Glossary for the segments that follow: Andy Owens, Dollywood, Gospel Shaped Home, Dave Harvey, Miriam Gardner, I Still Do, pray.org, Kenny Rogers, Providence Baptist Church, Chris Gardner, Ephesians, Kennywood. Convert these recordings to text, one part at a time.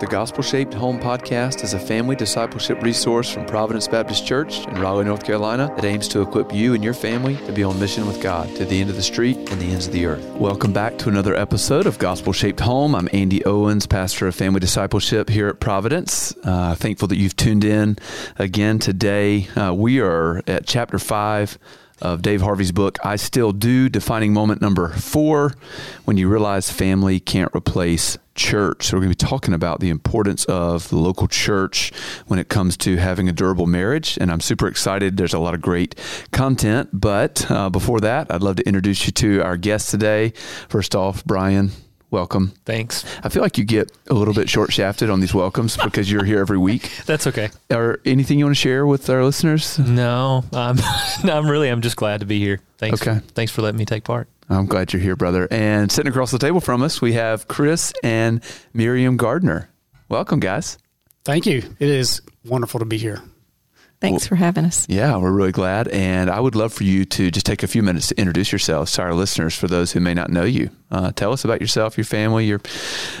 The Gospel Shaped Home podcast is a family discipleship resource from Providence Baptist Church in Raleigh, North Carolina that aims to equip you and your family to be on mission with God to the end of the street and the ends of the earth. Welcome back to another episode of Gospel Shaped Home. I'm Andy Owens, pastor of family discipleship here at Providence. Thankful that you've tuned in again today. We are at chapter 5 of Dave Harvey's book, I Still Do, defining moment number 4, when you realize family can't replace church. So we're going to be talking about the importance of the local church when it comes to having a durable marriage. And I'm super excited. There's a lot of great content. But before that, I'd love to introduce you to our guest today. First off, Brian, welcome. Thanks. I feel like you get a little bit short-shafted on these welcomes because you're here every week. That's okay. Or anything you want to share with our listeners? No, I'm just glad to be here. Thanks. Okay. Thanks for letting me take part. I'm glad you're here, brother. And sitting across the table from us, we have Chris and Miriam Gardner. Welcome, guys. Thank you. It is wonderful to be here. Thanks for having us. Yeah, we're really glad. And I would love for you to just take a few minutes to introduce yourselves to our listeners for those who may not know you. Tell us about yourself, your family, your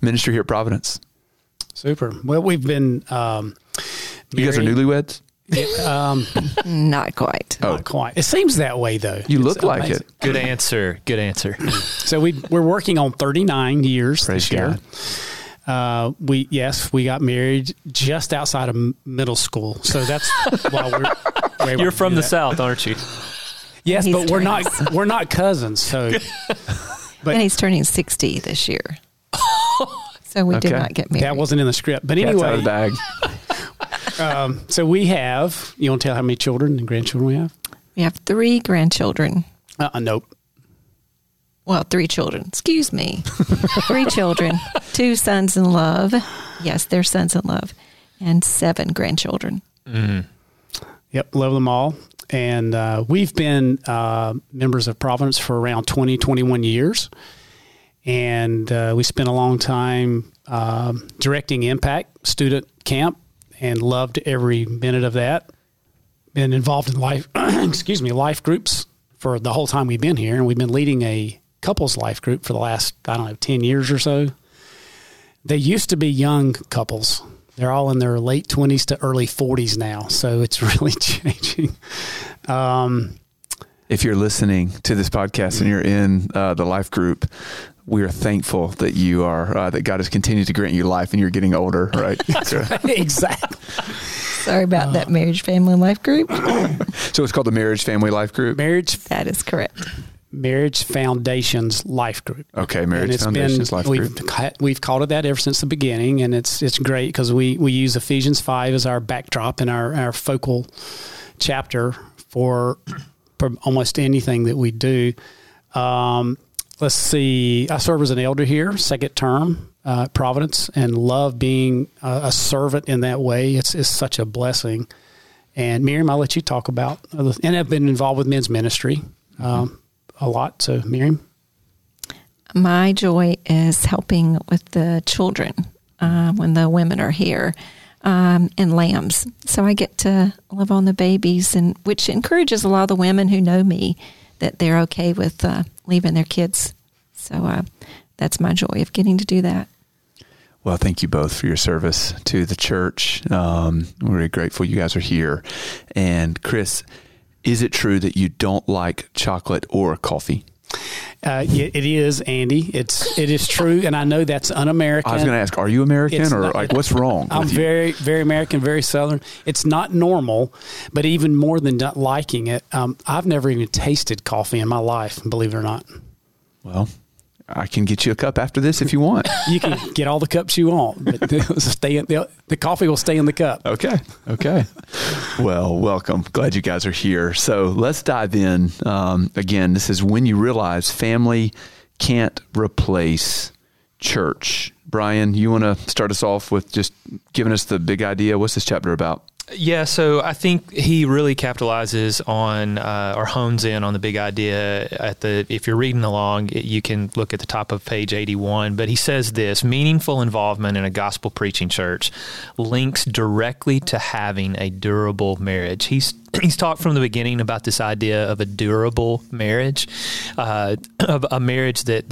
ministry here at Providence. Super. Well, we've been... you guys are newlyweds? Not quite. Oh. Not quite. It seems that way, though. You look like it. Good answer. Good answer. So we're working on 39 years this year. We got married just outside of middle school. So that's why we're you're from the South, aren't you? Yes, but we're not cousins. So, but and he's turning 60 this year. So we did not get married. That wasn't in the script. But anyway, out of the bag. So we have. You want to tell how many children and grandchildren we have? We have 3 grandchildren. Nope. Well, 3 children. Excuse me. 3 children, 2 sons in love. Yes, they're sons in love. And 7 grandchildren. Mm-hmm. Yep, love them all. And we've been members of Providence for around 20, 21 years. And we spent a long time directing Impact Student Camp and loved every minute of that. Been involved in life groups for the whole time we've been here. And we've been leading a couples life group for the last, 10 years or so. They used to be young couples. They're all in their late 20s to early 40s now. So it's really changing. If you're listening to this podcast and you're in the life group, we are thankful that you are, that God has continued to grant you life and you're getting older, right? Exactly. Sorry about that marriage family life group. So it's called the Marriage Family Life Group? That is correct. Marriage Foundations Life Group. Okay, We've called it that ever since the beginning, and it's great because we use Ephesians 5 as our backdrop and our focal chapter for almost anything that we do. Let's see. I serve as an elder here, second term, Providence, and love being a servant in that way. It's such a blessing. And Miriam, I'll let you talk about, and I've been involved with men's ministry. A lot. So, Miriam? My joy is helping with the children when the women are here and lambs. So I get to love on the babies, and which encourages a lot of the women who know me that they're okay with leaving their kids. So that's my joy of getting to do that. Well, thank you both for your service to the church. We're really grateful you guys are here. And Chris, is it true that you don't like chocolate or coffee? Yeah, it is, Andy. It is true, and I know that's un-American. I was going to ask, are you American what's wrong? I'm very, very American, very Southern. It's not normal, but even more than not liking it, I've never even tasted coffee in my life, believe it or not. Well, I can get you a cup after this if you want. You can get all the cups you want, but the coffee will stay in the cup. Okay. Well, welcome. Glad you guys are here. So let's dive in. Again, this is when you realize family can't replace church. Brian, you want to start us off with just giving us the big idea? What's this chapter about? Yeah, so I think he really capitalizes on or hones in on the big idea. If you're reading along, you can look at the top of page 81. But he says this: meaningful involvement in a gospel preaching church links directly to having a durable marriage. He's talked from the beginning about this idea of a durable marriage, of a marriage that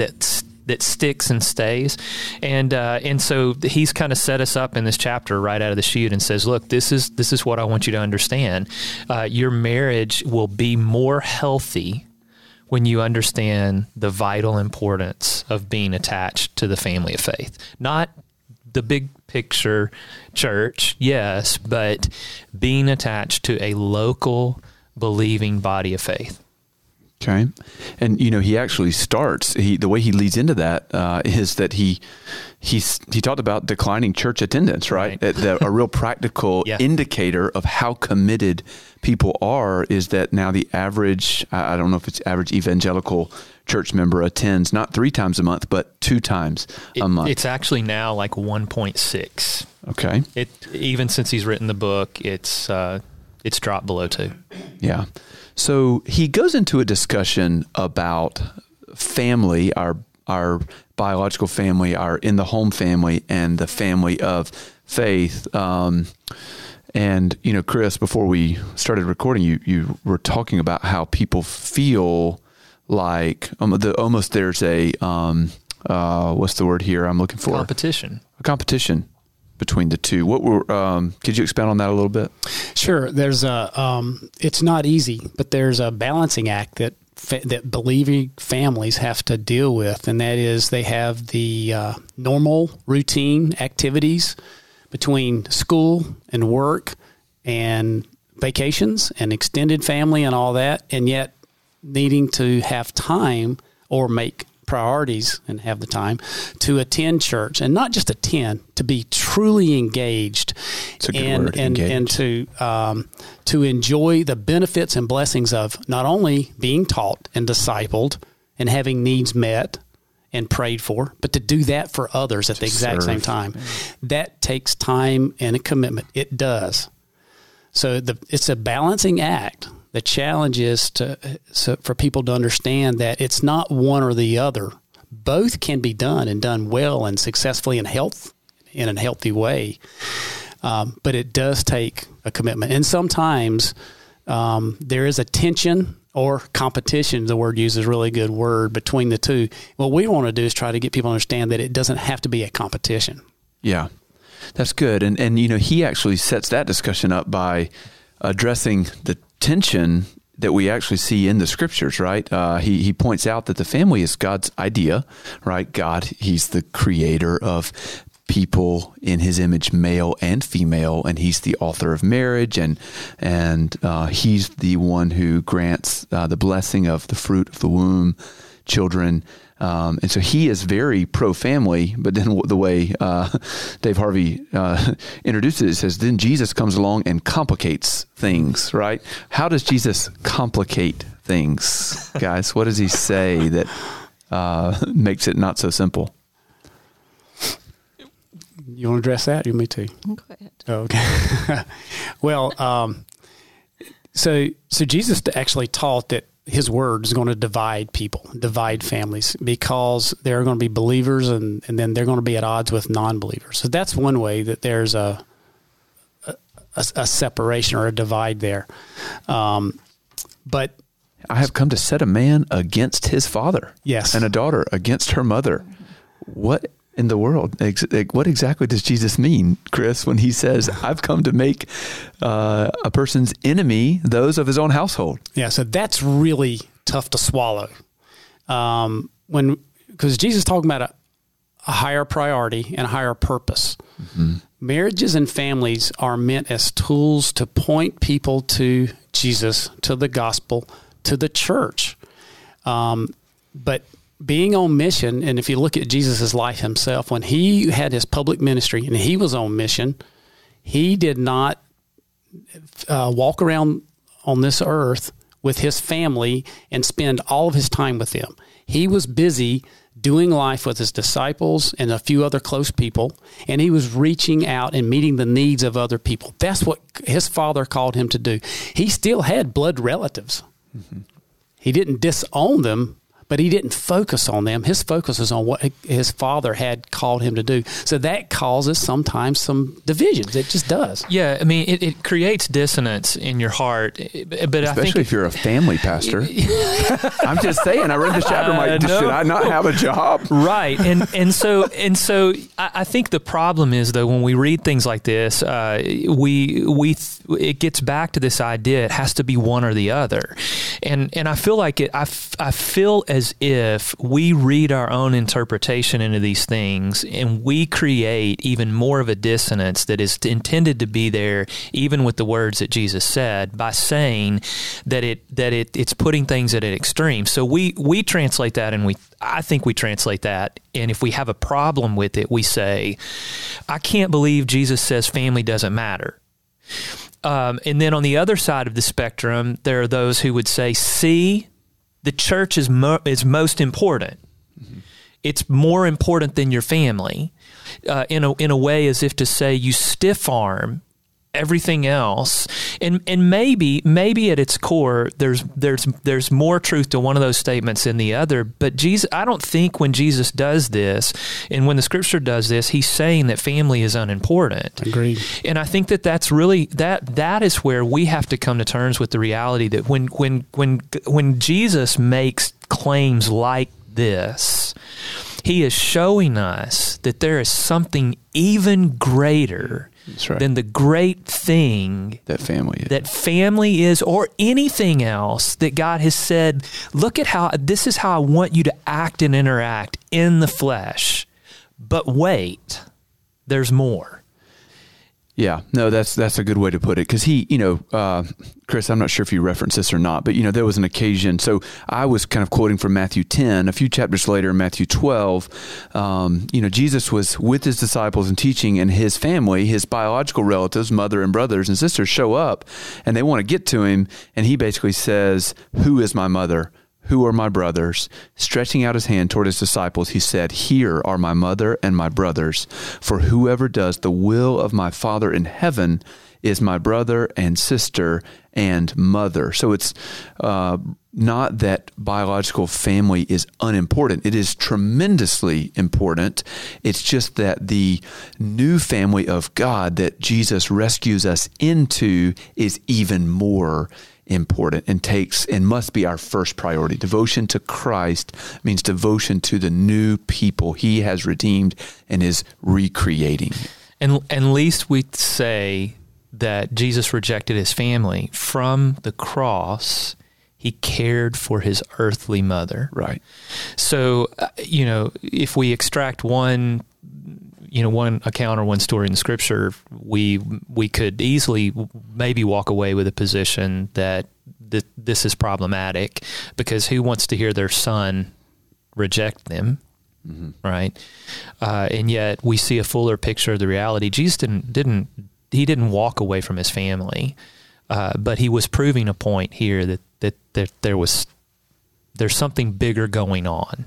that sticks and stays. And so he's kind of set us up in this chapter right out of the chute and says, look, this is what I want you to understand. Your marriage will be more healthy when you understand the vital importance of being attached to the family of faith. Not the big picture church, yes, but being attached to a local believing body of faith. Okay. And, you know, he actually starts, the way he leads into that is that he talked about declining church attendance, right? A real practical indicator of how committed people are is that now the average, I don't know if it's average evangelical church member attends not 3 times a month, but 2 times a month. It's actually now like 1.6. Okay. Even since he's written the book, it's dropped below 2. Yeah. So he goes into a discussion about family, our biological family, our in the home family, and the family of faith. And you know, Chris, before we started recording, you were talking about how people feel like almost there's a what's the word here I'm looking for? Competition. A competition between the two. What were, could you expound on that a little bit? Sure. There's it's not easy, but there's a balancing act that believing families have to deal with. And that is they have the normal routine activities between school and work and vacations and extended family and all that. And yet needing to have time or make priorities and have the time to attend church, and not just attend, to be truly engaged and to enjoy the benefits and blessings of not only being taught and discipled and having needs met and prayed for, but to do that for others at the exact same time. That takes time and a commitment. It does. So it's a balancing act. The challenge is for people to understand that it's not one or the other. Both can be done and done well and successfully in a healthy way. But it does take a commitment. And sometimes there is a tension or competition, the word used is a really good word, between the two. What we want to do is try to get people to understand that it doesn't have to be a competition. Yeah, that's good. And you know, he actually sets that discussion up by addressing the tension that we actually see in the scriptures, right? He points out that the family is God's idea, right? God, he's the creator of people in his image, male and female, and he's the author of marriage, and he's the one who grants the blessing of the fruit of the womb, children. And so he is very pro-family, but then the way Dave Harvey introduces it, says, then Jesus comes along and complicates things, right? How does Jesus complicate things, guys? What does he say that makes it not so simple? You want to address that? You want me to? Go ahead. Oh, okay. Well, so Jesus actually taught that his word is going to divide people, divide families, because there are going to be believers and then they're going to be at odds with non-believers. So that's one way that there's a separation or a divide there. But I have come to set a man against his father. Yes. And a daughter against her mother. What in the world? What exactly does Jesus mean, Chris, when he says, I've come to make a person's enemy those of his own household? Yeah, so that's really tough to swallow. Because Jesus is talking about a higher priority and a higher purpose. Mm-hmm. Marriages and families are meant as tools to point people to Jesus, to the gospel, to the church. But being on mission, and if you look at Jesus' life himself, when he had his public ministry and he was on mission, he did not walk around on this earth with his family and spend all of his time with them. He was busy doing life with his disciples and a few other close people, and he was reaching out and meeting the needs of other people. That's what his father called him to do. He still had blood relatives. Mm-hmm. He didn't disown them, but he didn't focus on them. His focus was on what his father had called him to do. So that causes sometimes some divisions. It just does. Yeah, I mean, it creates dissonance in your heart. But especially if you're a family pastor. I'm just saying, I read this chapter, I'm like, should I not have a job? Right. And so I think the problem is, though, when we read things like this, it gets back to this idea it has to be one or the other. And I feel like I feel as if we read our own interpretation into these things, and we create even more of a dissonance that is intended to be there, even with the words that Jesus said, by saying that it's putting things at an extreme. So we translate that, and I think we translate that, and if we have a problem with it, we say, I can't believe Jesus says family doesn't matter. And then on the other side of the spectrum, there are those who would say, see, the church is most important. Mm-hmm. It's more important than your family, in a way, as if to say you stiff-arm everything else. And maybe at its core, there's more truth to one of those statements than the other. But Jesus, I don't think when Jesus does this and when the Scripture does this, he's saying that family is unimportant. Agreed. And I think that's really that is where we have to come to terms with the reality that when Jesus makes claims like this, he is showing us that there is something even greater. That's right. Than the great thing that family is, or anything else that God has said, look at how this is how I want you to act and interact in the flesh. But wait, there's more. Yeah, no, that's a good way to put it. Because he, Chris, I'm not sure if you referenced this or not, but, there was an occasion. So I was kind of quoting from Matthew 10, a few chapters later in Matthew 12, Jesus was with his disciples and teaching, and his family, his biological relatives, mother and brothers and sisters show up, and they want to get to him. And he basically says, who is my mother? Who are my brothers? Stretching out his hand toward his disciples, he said, here are my mother and my brothers, for whoever does the will of my Father in heaven is my brother and sister and mother. So it's not that biological family is unimportant. It is tremendously important. It's just that the new family of God that Jesus rescues us into is even more important and takes and must be our first priority. Devotion to Christ means devotion to the new people he has redeemed and is recreating. And least we say that Jesus rejected his family. From the cross, he cared for his earthly mother. Right. So, if we extract one account or one story in Scripture, we could easily maybe walk away with a position that this is problematic, because who wants to hear their son reject them, mm-hmm. right? And yet we see a fuller picture of the reality. Jesus didn't walk away from his family, but he was proving a point here that there's something bigger going on.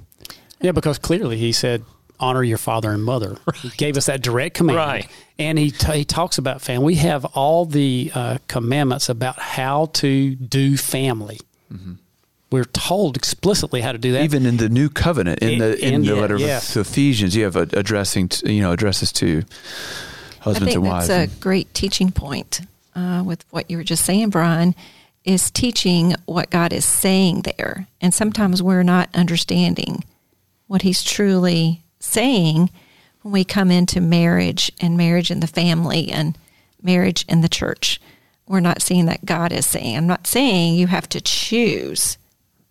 Yeah, because clearly he said, honor your father and mother. Right. He gave us that direct command. Right. And he talks about family. We have all the commandments about how to do family. Mm-hmm. We're told explicitly how to do that. Even in the New Covenant, in the letter to Ephesians, you have addresses to husbands and wives. I think that's a great teaching point with what you were just saying, Brian, is teaching what God is saying there. And sometimes we're not understanding what he's truly saying when we come into marriage, and marriage in the family, and marriage in the church. We're not seeing that God is saying. I'm not saying you have to choose,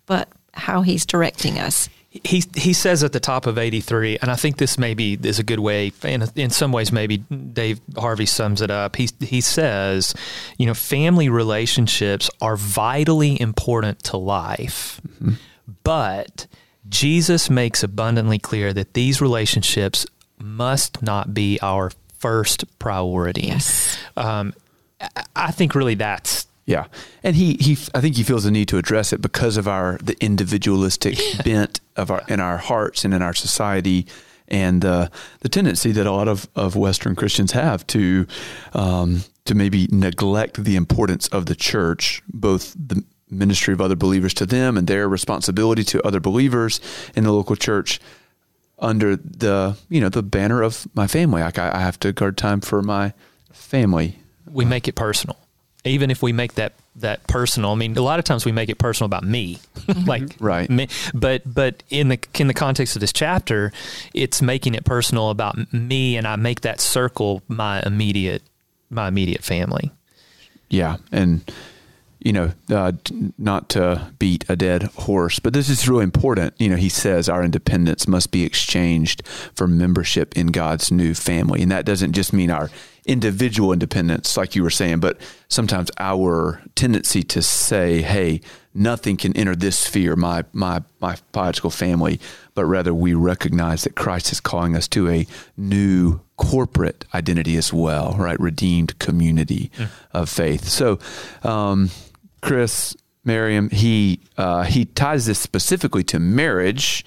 but how he's directing us. He says at the top of 83, and I think this maybe is a good way, and in some ways maybe Dave Harvey sums it up. He says, family relationships are vitally important to life, mm-hmm. but Jesus makes abundantly clear that these relationships must not be our first priority. Yes. I think really that's... Yeah. And I think he feels the need to address it because of the individualistic bent in our hearts and in our society, and the tendency that a lot of Western Christians have to maybe neglect the importance of the church, both the ministry of other believers to them and their responsibility to other believers in the local church under the, you know, the banner of my family. Like I have to guard time for my family. We make it personal. Even if we make that personal, I mean, a lot of times we make it personal about me, like right. Me, but in the context of this chapter, it's making it personal about me, and I make that circle my immediate family. Yeah, and you know, not to beat a dead horse, but this is really important. You know, he says our independence must be exchanged for membership in God's new family, and that doesn't just mean our individual independence, like you were saying, but sometimes our tendency to say, hey, nothing can enter this sphere, my biological family, but rather we recognize that Christ is calling us to a new corporate identity as well, right? Redeemed community of faith. So, Chris, Merriam, he ties this specifically to marriage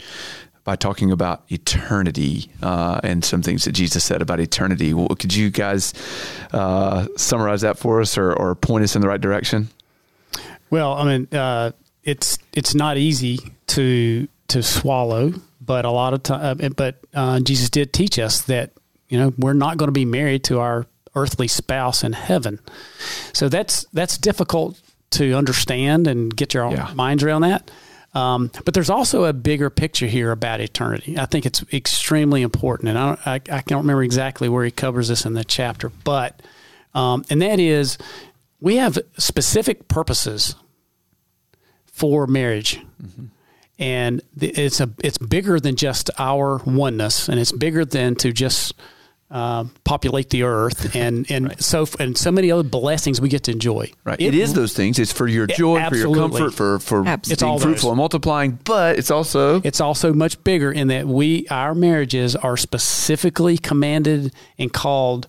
by talking about eternity and some things that Jesus said about eternity. Well, could you guys summarize that for us or point us in the right direction? Well, I mean, it's not easy to swallow, but a lot of time, but Jesus did teach us that, you know, we're not going to be married to our earthly spouse in heaven. So that's difficult to understand and get your own minds around that. But there's also a bigger picture here about eternity. I think it's extremely important, and I can't remember exactly where he covers this in the chapter, but and that is we have specific purposes for marriage, and it's bigger than just our oneness, and it's bigger than to just populate the earth and right. so many other blessings we get to enjoy. Right, it is those things. It's for your joy, absolutely. For your comfort, for being fruitful and multiplying. But it's also much bigger in that our marriages are specifically commanded and called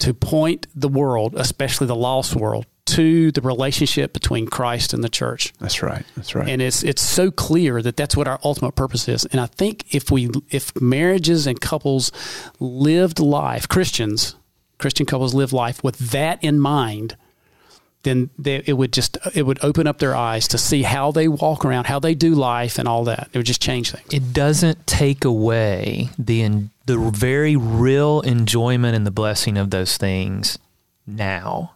to point the world, especially the lost world, to the relationship between Christ and the church. That's right. And it's so clear that's what our ultimate purpose is. And I think if marriages and couples lived life, Christian couples live life with that in mind, then it would open up their eyes to see how they walk around, how they do life and all that. It would just change things. It doesn't take away the very real enjoyment and the blessing of those things now.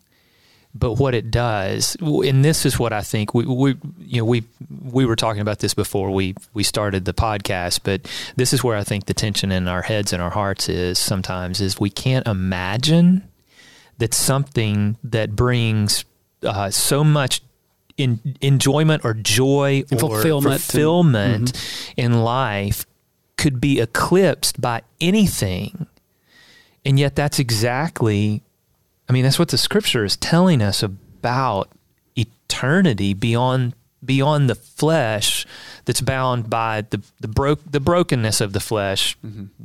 But what it does, and this is what I think we were talking about this before we started the podcast, but this is where I think the tension in our heads and our hearts is sometimes is we can't imagine that something that brings so much enjoyment or joy or fulfillment in life could be eclipsed by anything. And yet that's exactly... I mean, that's what the scripture is telling us about eternity beyond the flesh that's bound by the brokenness of the flesh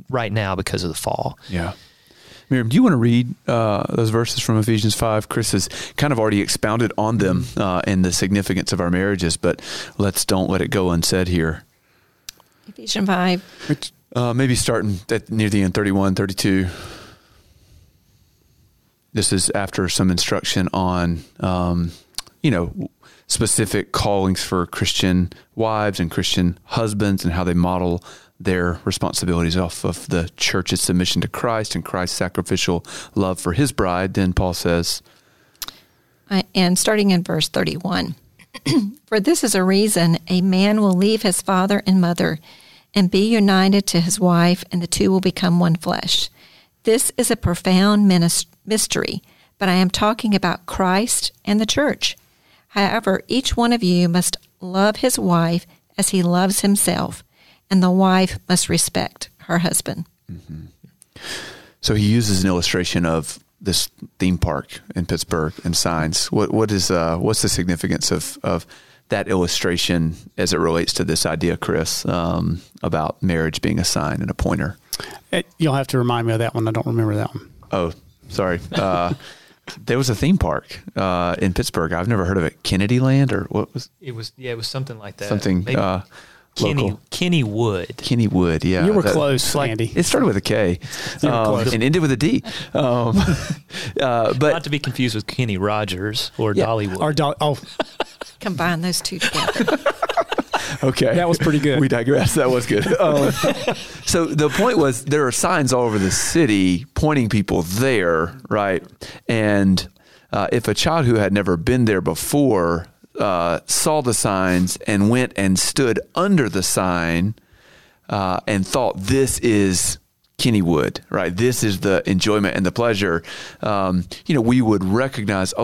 right now because of the fall. Yeah. Miriam, do you want to read those verses from Ephesians 5? Chris has kind of already expounded on them and the significance of our marriages, but don't let it go unsaid here. Ephesians 5. Maybe starting near the end, 31, 32. This is after some instruction on, specific callings for Christian wives and Christian husbands and how they model their responsibilities off of the church's submission to Christ and Christ's sacrificial love for his bride. Then Paul says, and starting in verse 31, for this is a reason a man will leave his father and mother and be united to his wife, and the two will become one flesh. This is a profound mystery, but I am talking about Christ and the church. However, each one of you must love his wife as he loves himself, and the wife must respect her husband. Mm-hmm. So he uses an illustration of this theme park in Pittsburgh and signs. What's the significance of that illustration as it relates to this idea, Chris, about marriage being a sign and a pointer? You'll have to remind me of that one. I don't remember that one. Oh, sorry. There was a theme park in Pittsburgh. I've never heard of it. Kennedy Land or what was it? It was something like that. Something local. Kennywood, yeah. You were close, Andy. It started with a K and ended with a D. But not to be confused with Kenny Rogers or Dollywood. Combine those two together. Okay. That was pretty good. We digress. That was good. So the point was there are signs all over the city pointing people there, right? And if a child who had never been there before saw the signs and went and stood under the sign and thought, this is Kennywood, right? This is the enjoyment and the pleasure. We would recognize,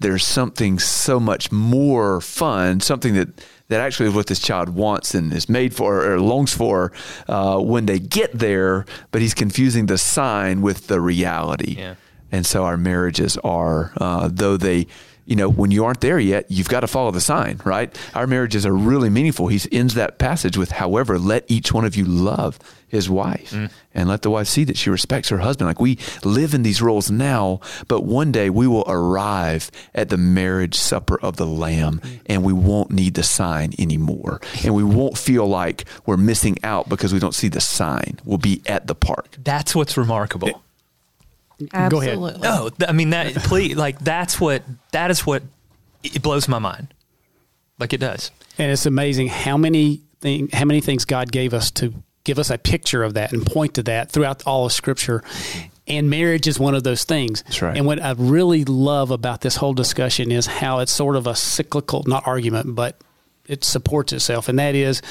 there's something so much more fun, something that actually is what this child wants and is made for or longs for when they get there, but he's confusing the sign with the reality. Yeah. And so our marriages are, though they, when you aren't there yet, you've got to follow the sign, right? Our marriages are really meaningful. He ends that passage with, however, let each one of you love his wife and let the wife see that she respects her husband. Like we live in these roles now, but one day we will arrive at the marriage supper of the Lamb and we won't need the sign anymore. And we won't feel like we're missing out because we don't see the sign. We'll be at the park. That's what's remarkable. Absolutely. Go ahead. No, I mean that. Please, that is what it blows my mind. Like it does, and it's amazing how many things God gave us to give us a picture of that and point to that throughout all of Scripture. And marriage is one of those things. That's right. And what I really love about this whole discussion is how it's sort of a cyclical, not argument, but it supports itself. And that is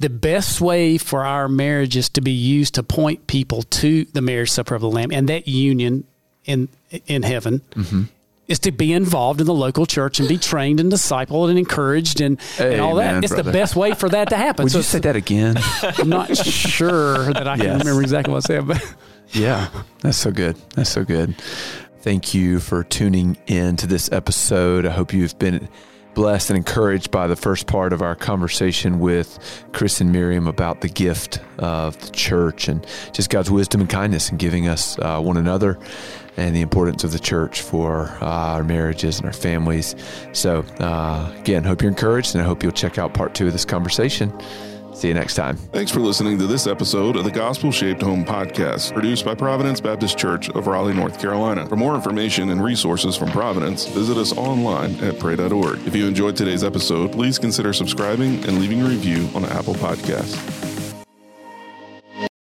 the best way for our marriage is to be used to point people to the marriage supper of the Lamb and that union in heaven is to be involved in the local church and be trained and discipled and encouraged and all that. It's brother. The best way for that to happen. Would you say that again? I'm not sure that I can remember exactly what I said, but yeah, that's so good. That's so good. Thank you for tuning in to this episode. I hope you've been blessed and encouraged by the first part of our conversation with Chris and Miriam about the gift of the church and just God's wisdom and kindness in giving us one another and the importance of the church for our marriages and our families. So again, hope you're encouraged and I hope you'll check out part 2 of this conversation. See you next time. Thanks for listening to this episode of the Gospel Shaped Home podcast, produced by Providence Baptist Church of Raleigh, North Carolina. For more information and resources from Providence, visit us online at pray.org. If you enjoyed today's episode, please consider subscribing and leaving a review on Apple Podcasts.